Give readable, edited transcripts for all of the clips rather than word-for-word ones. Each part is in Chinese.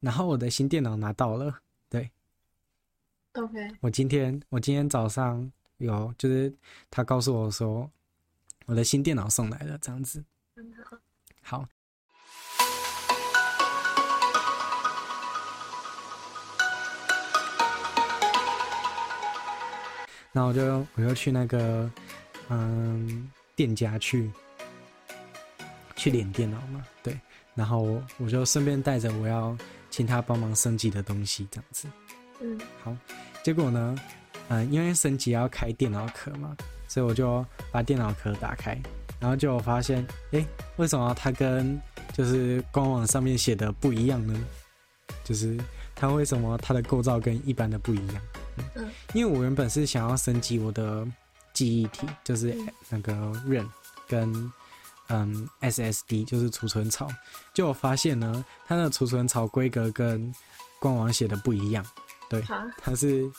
然后我的新电脑拿到了，对 ，OK。我今天早上有，就是他告诉我说我的新电脑送来了，这样子。好。那我就去那个店家去连电脑嘛，对。然后我就顺便带着我要请他帮忙升级的东西，这样子。嗯。好，结果呢，因为升级要开电脑壳嘛，所以我就把电脑壳打开，然后就发现，为什么它跟就是官网上面写的不一样呢？就是它为什么它的构造跟一般的不一样？嗯，因为我原本是想要升级我的记忆体，就是那个 RAM 跟SSD， 就是储存槽。就我发现呢，它的储存槽规格跟官网写的不一样。对，它是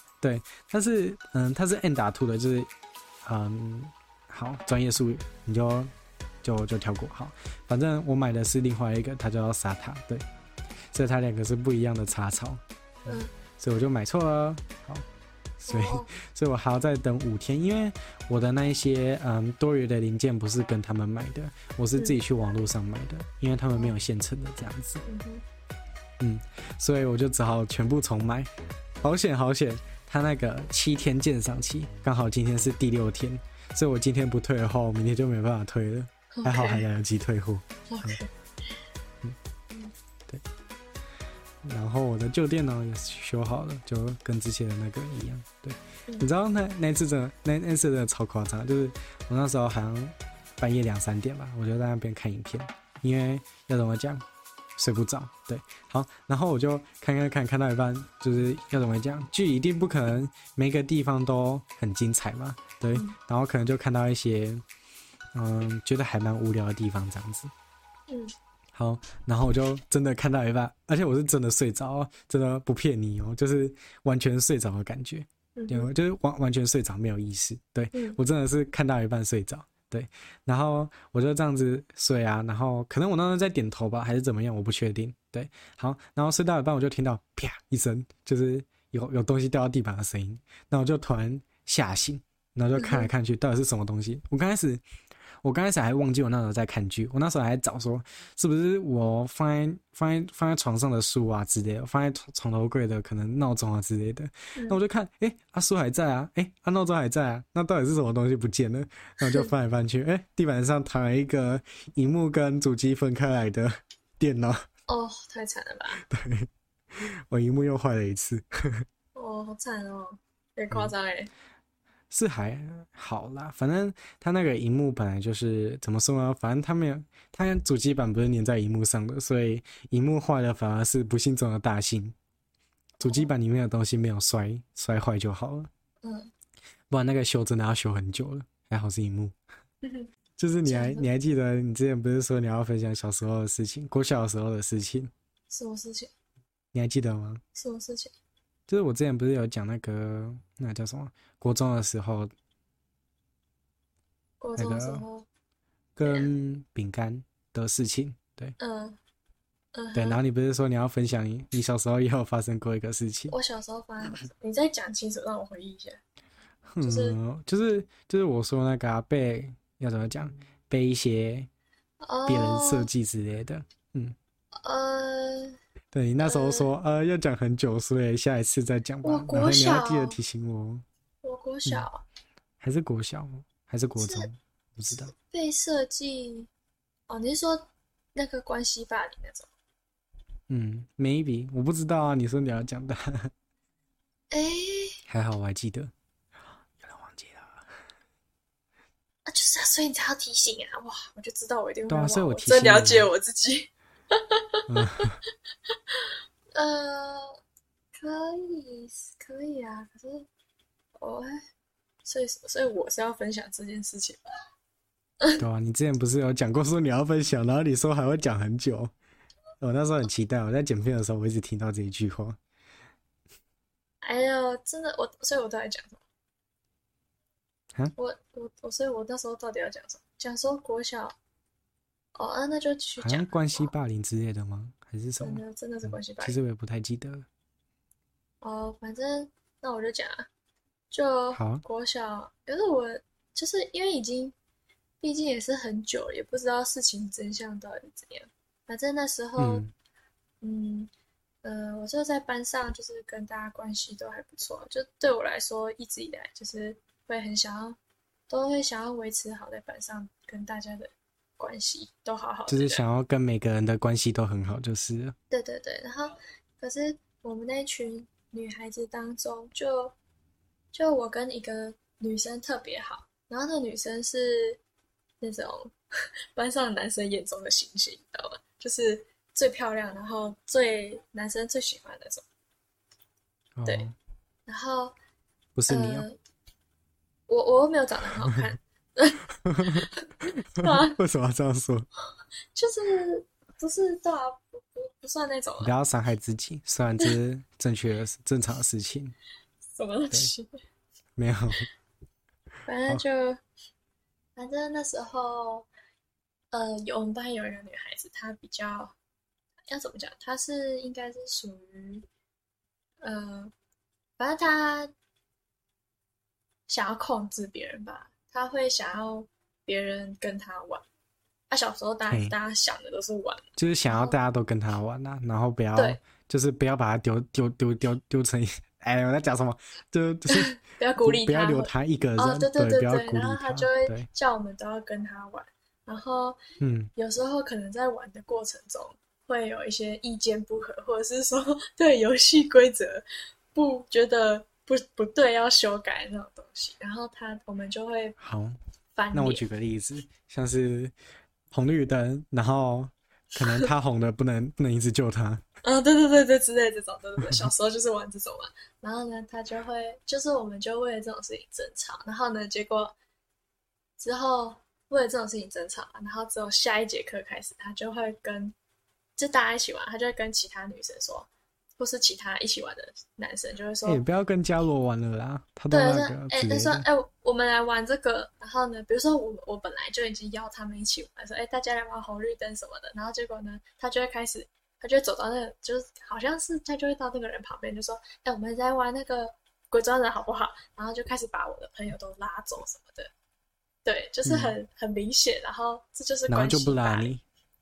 N.2 的，就是好，专业术语你就跳过。好，反正我买的是另外一个，它叫 SATA， 对，所以它两个是不一样的插槽。嗯。所以我就买错了，好，所以我还要再等5天，因为我的那一些多余的零件不是跟他们买的，我是自己去网络上买的，因为他们没有现成的这样子，所以我就只好全部重买，好险，他那个7天鉴赏期，刚好今天是第6天，所以我今天不退的话，我明天就没办法退了， okay. 还好还来得及退货。Okay. 对。然后我的旧电脑也修好了，就跟之前的那个一样。对，你知道那次真的超夸张，就是我那时候好像半夜2-3点吧，我就在那边看影片，因为要怎么讲，睡不着。对，好，然后我就看到一半，就是要怎么讲，剧一定不可能每个地方都很精彩嘛，对，然后可能就看到一些觉得还蛮无聊的地方这样子。嗯。好，然后我就真的看到一半，而且我是真的睡着，真的不骗你哦，就是完全睡着的感觉，就是完全睡着没有意识。对，我真的是看到一半睡着，对，然后我就这样子睡啊，然后可能我那时候在点头吧，还是怎么样，我不确定。对，好，然后睡到一半我就听到啪一声，就是有东西掉到地板的声音，那我就突然吓醒，然后就看来看去，到底是什么东西？我刚开始还忘记我那时候在看剧，我那时候还找说是不是我放在床上的书啊之类的，放在床头柜的可能闹钟啊之类的。那我就看，书还在啊，闹钟还在啊，那到底是什么东西不见了？那我就翻来翻去，地板上躺了一个萤幕跟主机分开来的电脑。哦，太惨了吧！对，我萤幕又坏了一次。哦，好惨哦，有点夸张哎。是还好啦，反正他那个萤幕本来就是怎么说呢？反正他主机板不是粘在萤幕上的，所以萤幕坏了反而是不幸中的大幸。主机板里面的东西没有摔坏就好了。嗯，不然那个修真的要修很久了。还好是萤幕。就是你还记得你之前不是说你要分享小时候的事情，国小的时候的事情？什么事情？你还记得吗？什么事情？就是我之前不是有讲那叫什么？国中的时候，跟饼干的事情，对，对。然后你不是说你要分享你小时候也有发生过一个事情？我小时候发生，你再讲清楚，让我回忆一下。就是我说那个被要怎么讲，被一些别人设计之类的，对，你那时候说，要讲很久，所以下一次再讲吧。然后你要记得提醒我。我国小，还是国小吗？还是国中？不知道。被设计，哦，你是说那个关系霸凌那种？嗯 ，maybe 我不知道啊。你说你要讲的，还好我还记得。有人忘记了啊，就是啊，所以你才要提醒啊！哇，我就知道我一定会忘。对啊，所以我提醒。真了解我自己。可以啊，可是所以我是要分享这件事情吧。对啊，你之前不是有讲过说你要分享，然后你说还会讲很久，我那时候很期待，我在剪片的时候我一直听到这一句话。哎呦，真的，所以我到底讲什么？啊？所以我那时候到底要讲什么？讲说国小。那就去讲关系霸凌之类的吗？还是什么？真的是关系吧？其实我也不太记得。哦，反正那我就讲，就国小，可是我就是因为已经，毕竟也是很久了，也不知道事情真相到底怎样。反正那时候，我就在班上，就是跟大家关系都还不错，就对我来说，一直以来就是会很想要，都会想要维持好在班上跟大家的关系都好好的，就是想要跟每个人的关系都很好，就是了。对对对，然后可是我们那群女孩子当中，就我跟一个女生特别好，然后那女生是那种班上男生眼中的星星，你知道吗？就是最漂亮，然后最男生最喜欢的那种。哦、对，然后不是你啊、我又没有长得很好看。为什么要这样说？就是不是大、啊、不算那种、啊，不要伤害自己，虽然这是正常的事情。什么东西？没有。反正那时候，我们班有一个女孩子，她比较要怎么讲？她是应该是属于，反正她想要控制别人吧。他会想要别人跟他玩，他、小时候大家想的都是玩，就是想要大家都跟他玩啊，然后不要就是不要把他丢成，哎，我在讲什么？就是不要鼓励他，不要留他一个人，哦、对，不要鼓励他，然后他就会叫我们都要跟他玩，然后有时候可能在玩的过程中会有一些意见不合，或者是说对游戏规则不觉得。不对，要修改那种东西，然后我们就会好翻脸。那我举个例子，像是红绿灯，然后可能他红的不能一直救他。对，之类的这种，对，小时候就是玩这种嘛。然后呢，他就会就是我们就为了这种事情争吵，然后呢，结果之后为了这种事情争吵，然后之后下一节课开始，他就会就大家一起玩，他就会跟其他女生说。或是其他一起玩的男生就会说：“不要跟伽罗玩了啦，他都那个。”他说：“我们来玩这个。”然后呢，比如说我本来就已经邀他们一起玩，说：“大家来玩红绿灯什么的。”然后结果呢，他就会走到那个，就是好像是他就会到那个人旁边，就说：“我们来玩那个鬼抓人好不好？”然后就开始把我的朋友都拉走什么的。对，就是很明显，然后这就是关系霸凌，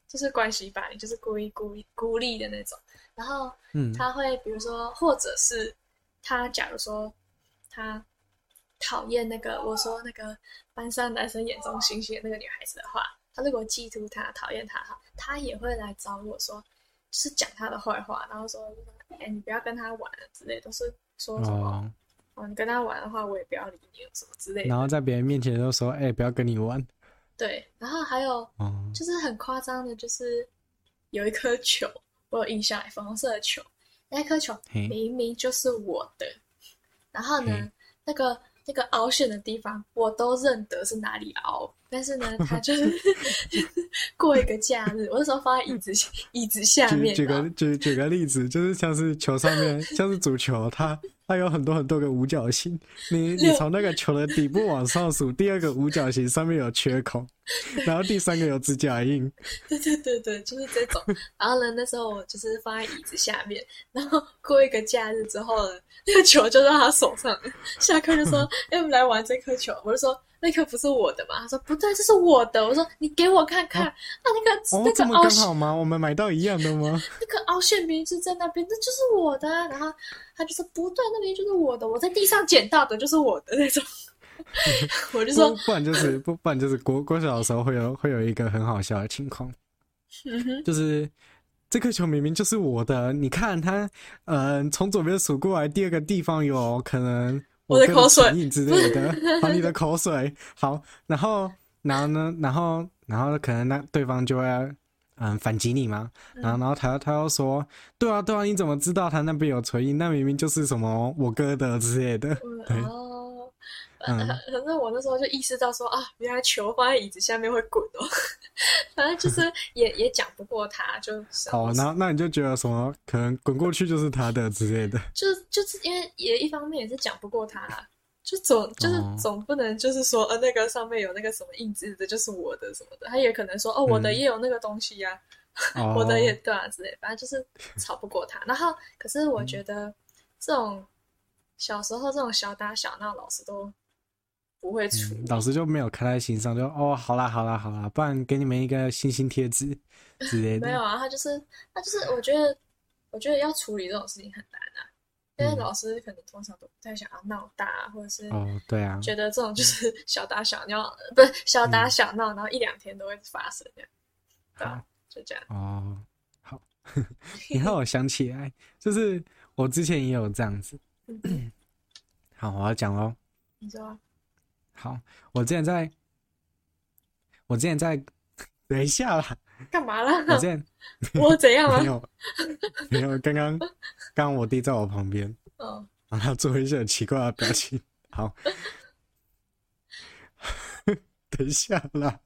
就是关系霸凌，就是故意孤立的那种。然后他会比如说，或者是他假如说他讨厌那个我说那个班上男生眼中星星的那个女孩子的话，他如果嫉妒她讨厌她，他也会来找我说，就是讲她的坏话，然后说你不要跟她玩之类的，都是说什么你跟她玩的话我也不要理你什么之类的，然后在别人面前都说不要跟你玩。对，然后还有就是很夸张的，就是有一颗球。我有印象，粉红色的球，那颗球明明就是我的，然后呢，那个凹陷的地方我都认得是哪里凹，但是呢，他就是过一个假日，我那时候放在椅子下面。举个例子，就是像是球上面，像是足球，它有很多很多个五角星，你从那个球的底部往上数，第二个五角星上面有缺口，然后第三个有指甲印。对，就是这种。然后呢，那时候我就是放在椅子下面，然后过一个假日之后呢，那个球就在他手上。下课就说：“我们来玩这颗球。”我就说：“那颗不是我的嘛？”他说：“不对，这是我的。”我说：“你给我看看。”那个这么刚好吗？我们买到一样的吗？那个凹陷明明就在那边，那就是我的啊。然后他就说：“不对，那边就是我的，我在地上捡到的，就是我的那种。”我就说，不然就是国小的时候会有一个很好笑的情况，就是这颗球明明就是我的，你看它，从左边数过来，第二个地方有可能我的口水之类的，好，你的口水，好，然后呢，然后可能那对方就会反击你嘛，然后他又说，对啊，你怎么知道他那边有唇印？那明明就是什么我哥的之类的，对。反正我那时候就意识到说啊，原来球放在椅子下面会滚哦。反正就是也讲不过他，就那你就觉得什么可能滚过去就是他的之类的。就是因为也一方面也是讲不过他，总不能就是说那个上面有那个什么印子的，就是我的什么的。他也可能说我的也有那个东西呀、啊。我的也对啊之类，反正就是吵不过他。然后可是我觉得这种小时候这种小打小闹，老师都不会处理，老师就没有看在心上，就哦好啦好啦好啦，不然给你们一个星星贴纸之类的。没有啊，他就是我觉得要处理这种事情很难啊，因为老师可能通常都不太想要闹大、啊，或者是哦对啊，觉得这种就是小打小闹，不是小打小闹，然后一两天都会发生这样，对啊，就这样。哦，好，你让我想起来，就是我之前也有这样子。好，我要讲喽。你说、啊。好，我之前在，等一下啦。干嘛啦？我怎样了？没有，刚刚我弟在我旁边，哦，然后他做一些奇怪的表情。好，等一下啦，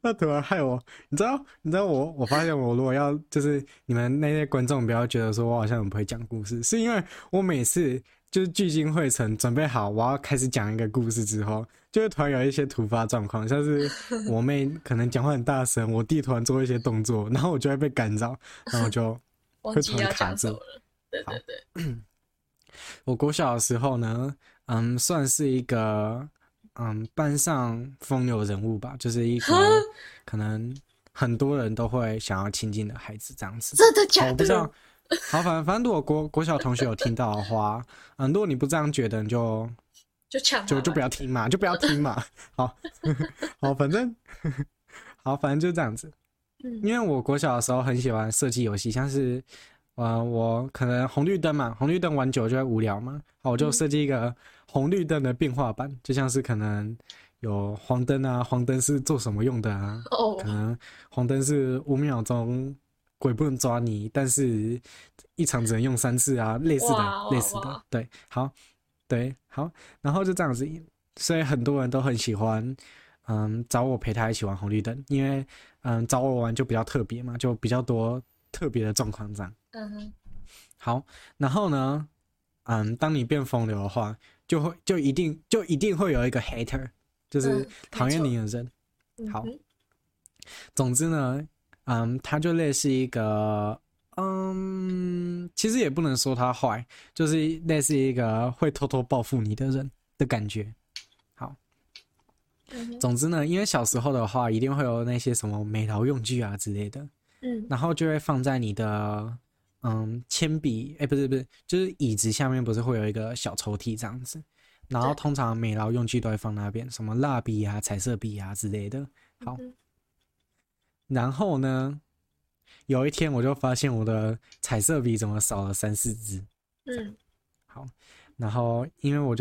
他突然害我，你知道我发现我如果要就是你们那些观众不要觉得说我好像很不会讲故事，是因为我每次。就是聚精会神，准备好我要开始讲一个故事之后，就会突然有一些突发状况，像是我妹可能讲话很大声，我弟突然做一些动作，然后我就会被干扰，然后就会突然卡住。对对对。我国小的时候呢，算是一个班上风流人物吧，就是一个可能很多人都会想要亲近的孩子这样子。真的假的？我不知道。好，反正如果国小同学有听到的话，如果你不这样觉得，你就不要听嘛，就不要听嘛。好，好，反正就这样子。因为我国小的时候很喜欢设计游戏，像是我可能红绿灯嘛，红绿灯玩久就会无聊嘛，好，我就设计一个红绿灯的变化版，就像是可能。有黄灯啊，黄灯是做什么用的啊？可能黄灯是5秒钟，鬼不能抓你，但是一场只能用3次啊，类似的，对，好，对，好，然后就这样子，所以很多人都很喜欢，找我陪他一起玩红绿灯，因为找我玩就比较特别嘛，就比较多特别的状况这样。嗯哼。好，然后呢，当你变风流的话，就一定会有一个 hater。就是讨厌你的人，好。总之呢，他就类似一个，其实也不能说他坏，就是类似一个会偷偷报复你的人的感觉。好，总之呢，因为小时候的话，一定会有那些什么美劳用具啊之类的，然后就会放在你的，铅笔，不是，就是椅子下面不是会有一个小抽屉这样子。然后通常美劳用具都会放那边，什么蜡笔啊、彩色笔啊之类的。好，然后呢，有一天我就发现我的彩色笔怎么少了3-4支。好，然后因为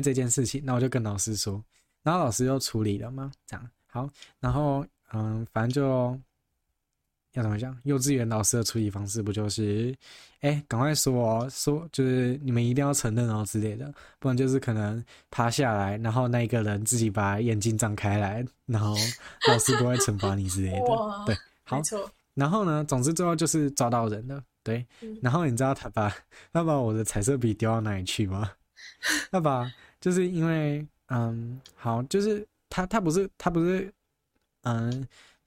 这件事情，那我就跟老师说，然后老师又处理了嘛，这样好。然后反正就。要怎么讲？幼稚园老师的处理方式不就是，赶快说哦，说就是你们一定要承认哦之类的，不然就是可能趴下来，然后那一个人自己把眼睛张开来，然后老师都会惩罚你之类的。对，好。然后呢，总之最后就是抓到人了，对。然后你知道他把我的彩色笔丢到哪里去吗？就是因为好，就是他不是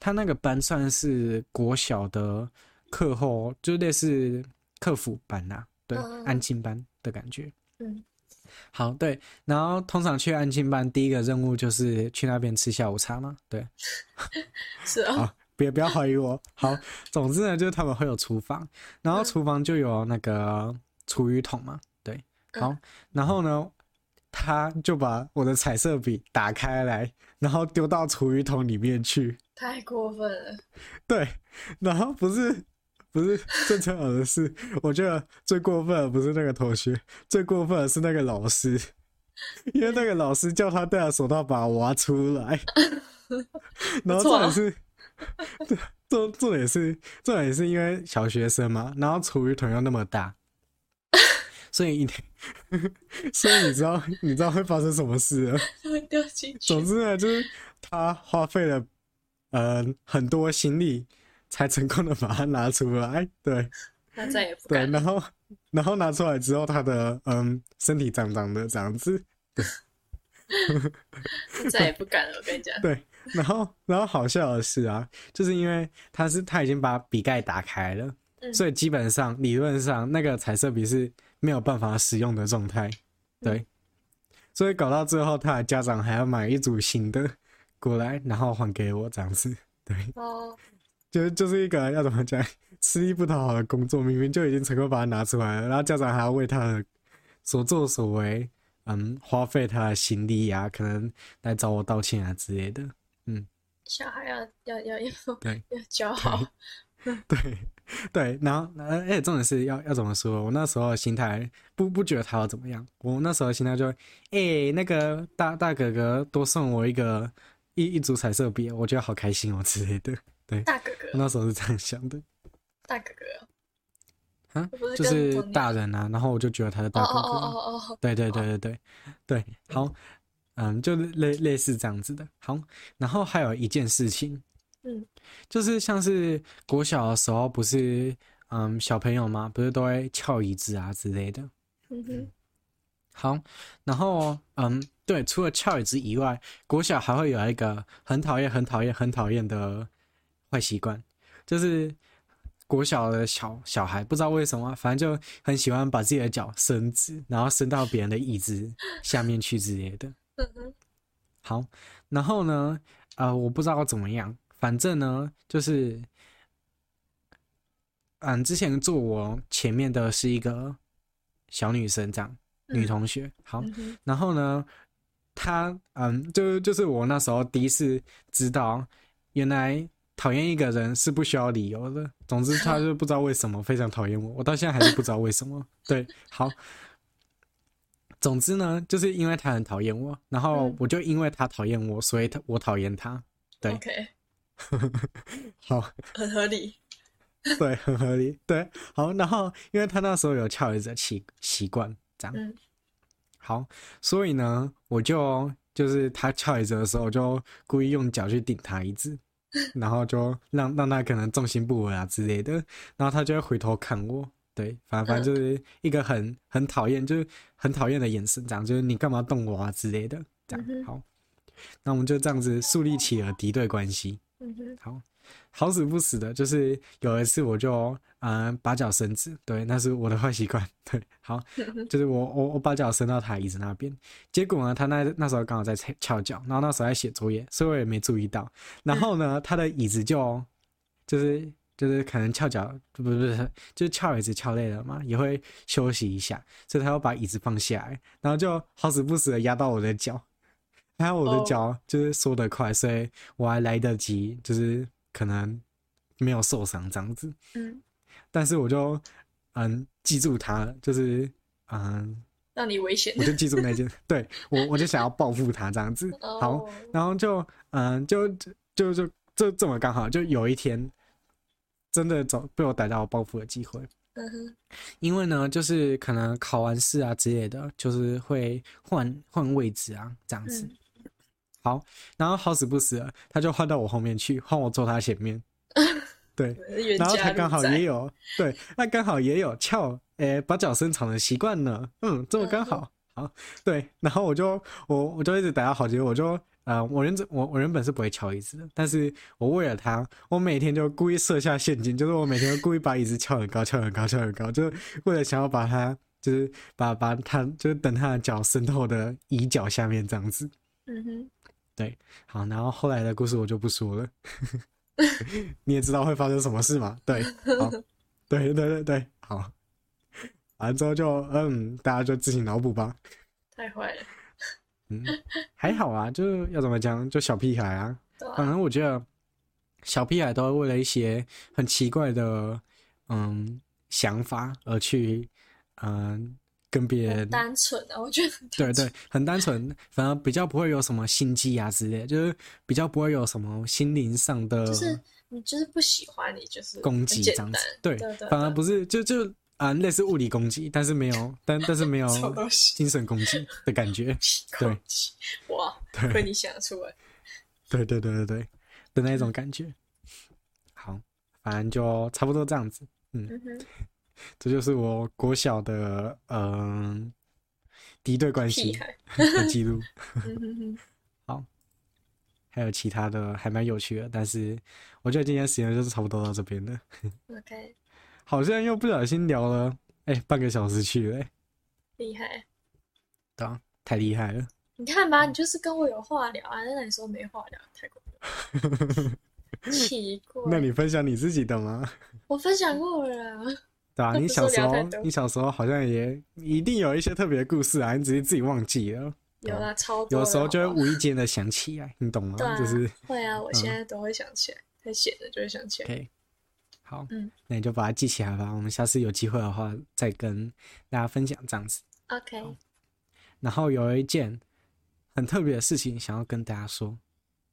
他那个班算是国小的课后，就类似课辅班啦、啊，对，安亲班的感觉。好，对，然后通常去安亲班第一个任务就是去那边吃下午茶嘛，对。是啊、哦。不要怀疑我。好，总之呢，就是他们会有厨房，然后厨房就有那个厨余桶嘛，对。好，然后呢？他就把我的彩色笔打开来，然后丢到厨余桶里面去，太过分了。对，然后不是最扯的是，我觉得最过分的不是那个同学，最过分的是那个老师，因为那个老师叫他戴着手套把我挖出来，然后重点是因为小学生嘛，然后厨余桶又那么大。所以你知道会发生什么事了？会掉进去。总之呢，就是他花费了很多心力，才成功的把它拿出来。对，他再也不敢。对，然后拿出来之后，他的身体脏脏的这样子，再也不敢了。我跟你讲。对，然后好笑的是啊，就是因为他已经把笔盖打开了，所以基本上理论上那个彩色笔是没有办法使用的状态，对，所以搞到最后他的家长还要买一组新的过来，然后还给我这样子，对，就是一个要怎么讲，吃力不讨好的工作，明明就已经成功把它拿出来了，然后家长还要为他的所作所为，花费他的心力啊，可能来找我道歉啊之类的，小孩要教好，对，然后而且重点是要怎么说？我那时候的心态不觉得他要怎么样，我那时候的心态就，那个大哥哥多送我一组彩色笔，我觉得好开心哦之类的，对，大哥哥，我那时候是这样想的，大哥哥。就是大人啊，然后我就觉得他是大哥哥，对，好，就类似这样子的。好，然后还有一件事情，就是像是国小的时候，不是小朋友嘛，不是都会翘椅子啊之类的，好，然后对，除了翘椅子以外，国小还会有一个很讨厌的坏习惯，就是。国小的小孩不知道为什么，反正就很喜欢把自己的脚伸直，然后伸到别人的椅子下面去之类的。好，然后呢，我不知道怎么样，反正呢，就是，之前坐我前面的是一个小女生，这样女同学。好，然后呢，她就是我那时候第一次知道，原来。讨厌一个人是不需要理由的，总之他就不知道为什么非常讨厌我，我到现在还是不知道为什么。对，好，总之呢，就是因为他很讨厌我，然后我就因为他讨厌我，所以我讨厌他。对 ，OK， 好，很合理，对，很合理，对，好，然后因为他那时候有翘椅子的习惯，这样，好，所以呢，我就是他翘椅子的时候，我就故意用脚去顶他椅子。然后就让他可能重心不稳啊之类的，然后他就会回头看我，对，反正就是一个很讨厌，就是很讨厌的眼神，这样就是你干嘛动我啊之类的，这样好，那我们就这样子树立起了敌对关系。好死不死的，就是有一次我就把脚伸直，对，那是我的坏习惯，对，好，就是我把脚伸到他椅子那边，结果呢，他那时候刚好在翘脚，然后那时候在写作业，所以我也没注意到，然后呢，他的椅子就是可能翘脚，不是，就是翘椅子翘累了嘛，也会休息一下，所以他要把椅子放下来，然后就好死不死的压到我的脚。还有我的脚就是缩得快，所以我还来得及，就是可能没有受伤这样子。但是我就记住他，就是让你危险，我就记住那件，对我就想要报复他这样子。好，然后就就这么刚好，就有一天真的被我逮到报复的机会。因为呢，就是可能考完试啊之类的，就是会换位置啊这样子。好，然后好死不死了，他就换到我后面去，换我坐他前面。对，然后他刚好也有，对，那刚好也有把脚伸长的习惯呢。这么刚好。好，对，然后我就一直逮到好结果，我就我原本是不会翘椅子的，但是我为了他，我每天就故意设下陷阱，就是我每天就故意把椅子翘很高，就是为了想要把他，就是把他，就是等他的脚伸到我的椅脚下面这样子。对，好，然后后来的故事我就不说了，你也知道会发生什么事嘛？对，好，对，好，完之后就大家就自行脑补吧。太坏了。还好啊，就是要怎么讲，就小屁孩啊。反正我觉得小屁孩都会为了一些很奇怪的想法而去跟别人很单纯啊，我觉得很单纯，对，很单纯，反而比较不会有什么心机啊之类的，就是比较不会有什么心灵上的，就是你就是不喜欢你就是攻击这样子，对，反而不是就。类似物理攻击，但是没有，但是没有精神攻击的感觉，对，哇，被你想出来，对的那种感觉。好，反正就差不多这样子，这就是我国小的敌对关系的记录。好，还有其他的还蛮有趣的，但是我觉得今天时间就是差不多到这边了。OK， 好像又不小心聊了半个小时去了厉害。对啊，太厉害了。你看吧，你就是跟我有话聊啊，那你说没话聊，太过分了。奇怪。那你分享你自己的吗？我分享过了。对啊，你小时候好像也一定有一些特别的故事啊，你只是自己忘记了。有啊，超多。有时候就会无意间的想起来，你懂吗？对啊，就是会啊，我现在都会想起来，在写的就会想起来。Okay. 好，那你就把它记起来吧。我们下次有机会的话再跟大家分享这样子。OK。然后有一件很特别的事情想要跟大家说，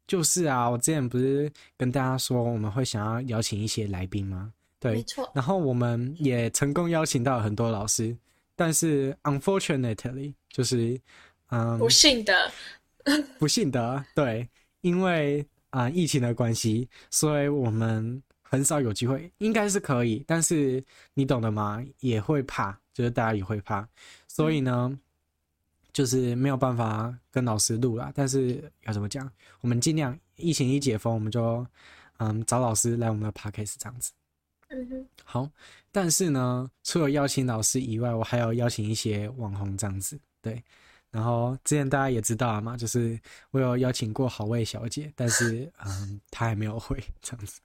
就是啊，我之前不是跟大家说我们会想要邀请一些来宾吗？对，没错。然后我们也成功邀请到了很多老师，但是 unfortunately 就是。不幸的，对，因为疫情的关系，所以我们很少有机会，应该是可以，但是你懂的吗？也会怕，就是大家也会怕，所以呢，就是没有办法跟老师录啦。但是要怎么讲？我们尽量疫情一解封，我们就找老师来我们的 podcast 这样子。好，但是呢，除了邀请老师以外，我还有邀请一些网红这样子，对。然后之前大家也知道了嘛，就是我有邀请过好味小姐，但是她还没有回这样子。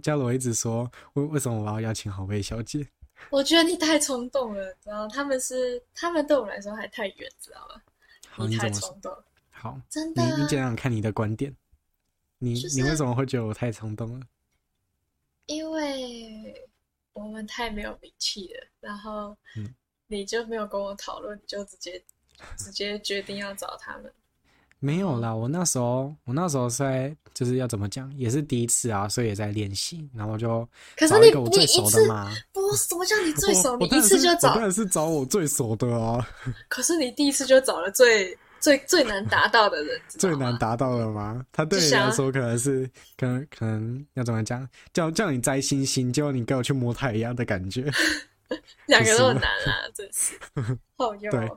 嘉罗一直说为什么我要邀请好味小姐？我觉得你太冲动了，然后他们对我来说还太远，知道吗？好，你太冲动了。好，真的，你讲讲看你的观点。你为什么会觉得我太冲动了？因为我们太没有名气了，然后你就没有跟我讨论，你就直接决定要找他们。没有啦，我那时候在就是要怎么讲，也是第一次啊，所以也在练习，然后就找一个我最熟的嘛。不，什么叫你最熟？你一次就找，我当然是找我最熟的啊。可是你第一次就找了最难达到的人，最难达到的吗？他对你来说可能是可能要怎么讲，叫你摘星星，结果你跟我去摸太阳的感觉。两个都很难啊，真是好用。对，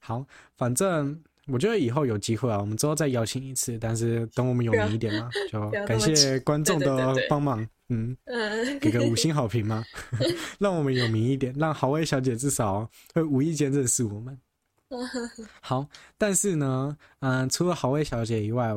好，反正我觉得以后有机会啊，我们之后再邀请一次，但是等我们有名一点嘛，就感谢观众的帮忙，给个5星好评嘛，让我们有名一点，让好味小姐至少会无意间认识我们。好，但是呢，除了好味小姐以外，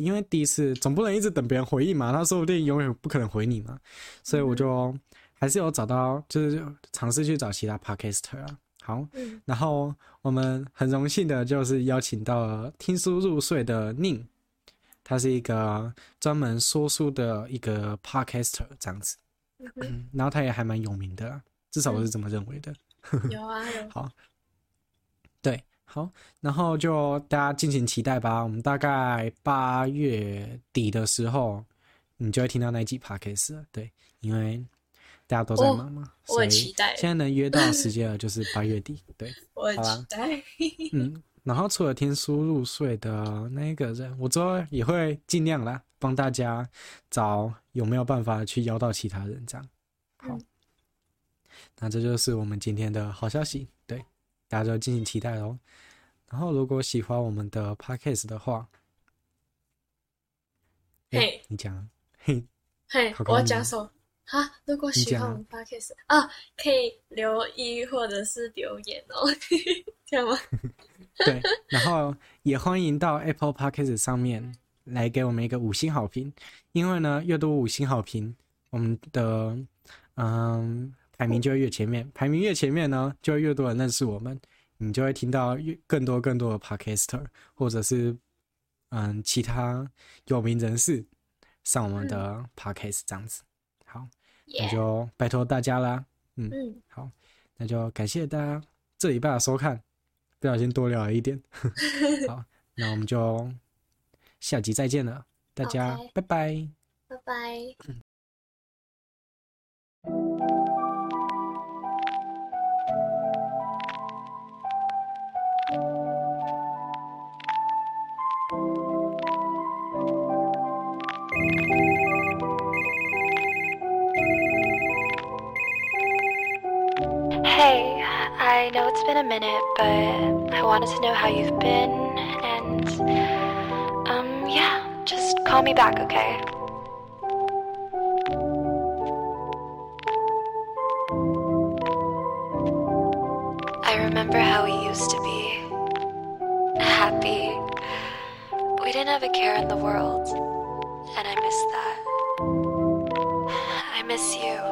因为第一次总不能一直等别人回应嘛，她说不定永远不可能回你嘛，所以我就。还是有找到，就是尝试去找其他 podcaster 啊。好，然后我们很荣幸的就是邀请到了听书入睡的宁，他是一个专门说书的一个 podcaster 这样子，然后他也还蛮有名的，至少我是这么认为的。有啊，有。好，对，好，然后就大家敬请期待吧。我们大概8月底的时候，你就会听到那一集 podcast 了。对，因为。大家都在忙嘛，我很期待。现在能约到时间了，就是8月底，对，我很期待。然后除了听书入睡的那个人，我之后也会尽量啦，帮大家找有没有办法去邀到其他人，这样。好，那这就是我们今天的好消息，对，大家就敬请期待喽。然后，如果喜欢我们的 podcast 的话，嘿，你讲，嘿，我要讲什么？啊，如果喜欢我们 podcast 啊，可以留言或者是留言哦，这样吗？对，然后也欢迎到 Apple Podcast 上面来给我们一个5星好评，因为呢，越多5星好评，我们的排名就会越前面，排名越前面呢，就会越多人认识我们，你就会听到更多的 podcaster 或者是其他有名人士上我们的 podcast 这样子。好，那就拜托大家啦。好，那就感谢大家这礼拜的收看，不小心多聊了一点。好，那我们就下集再见了，大家 okay, 拜拜，拜拜。Hey, I know it's been a minute, but I wanted to know how you've been, and Just call me back, okay? Remember how we used to be happy. We didn't have a care in the world, and I miss that. I miss you.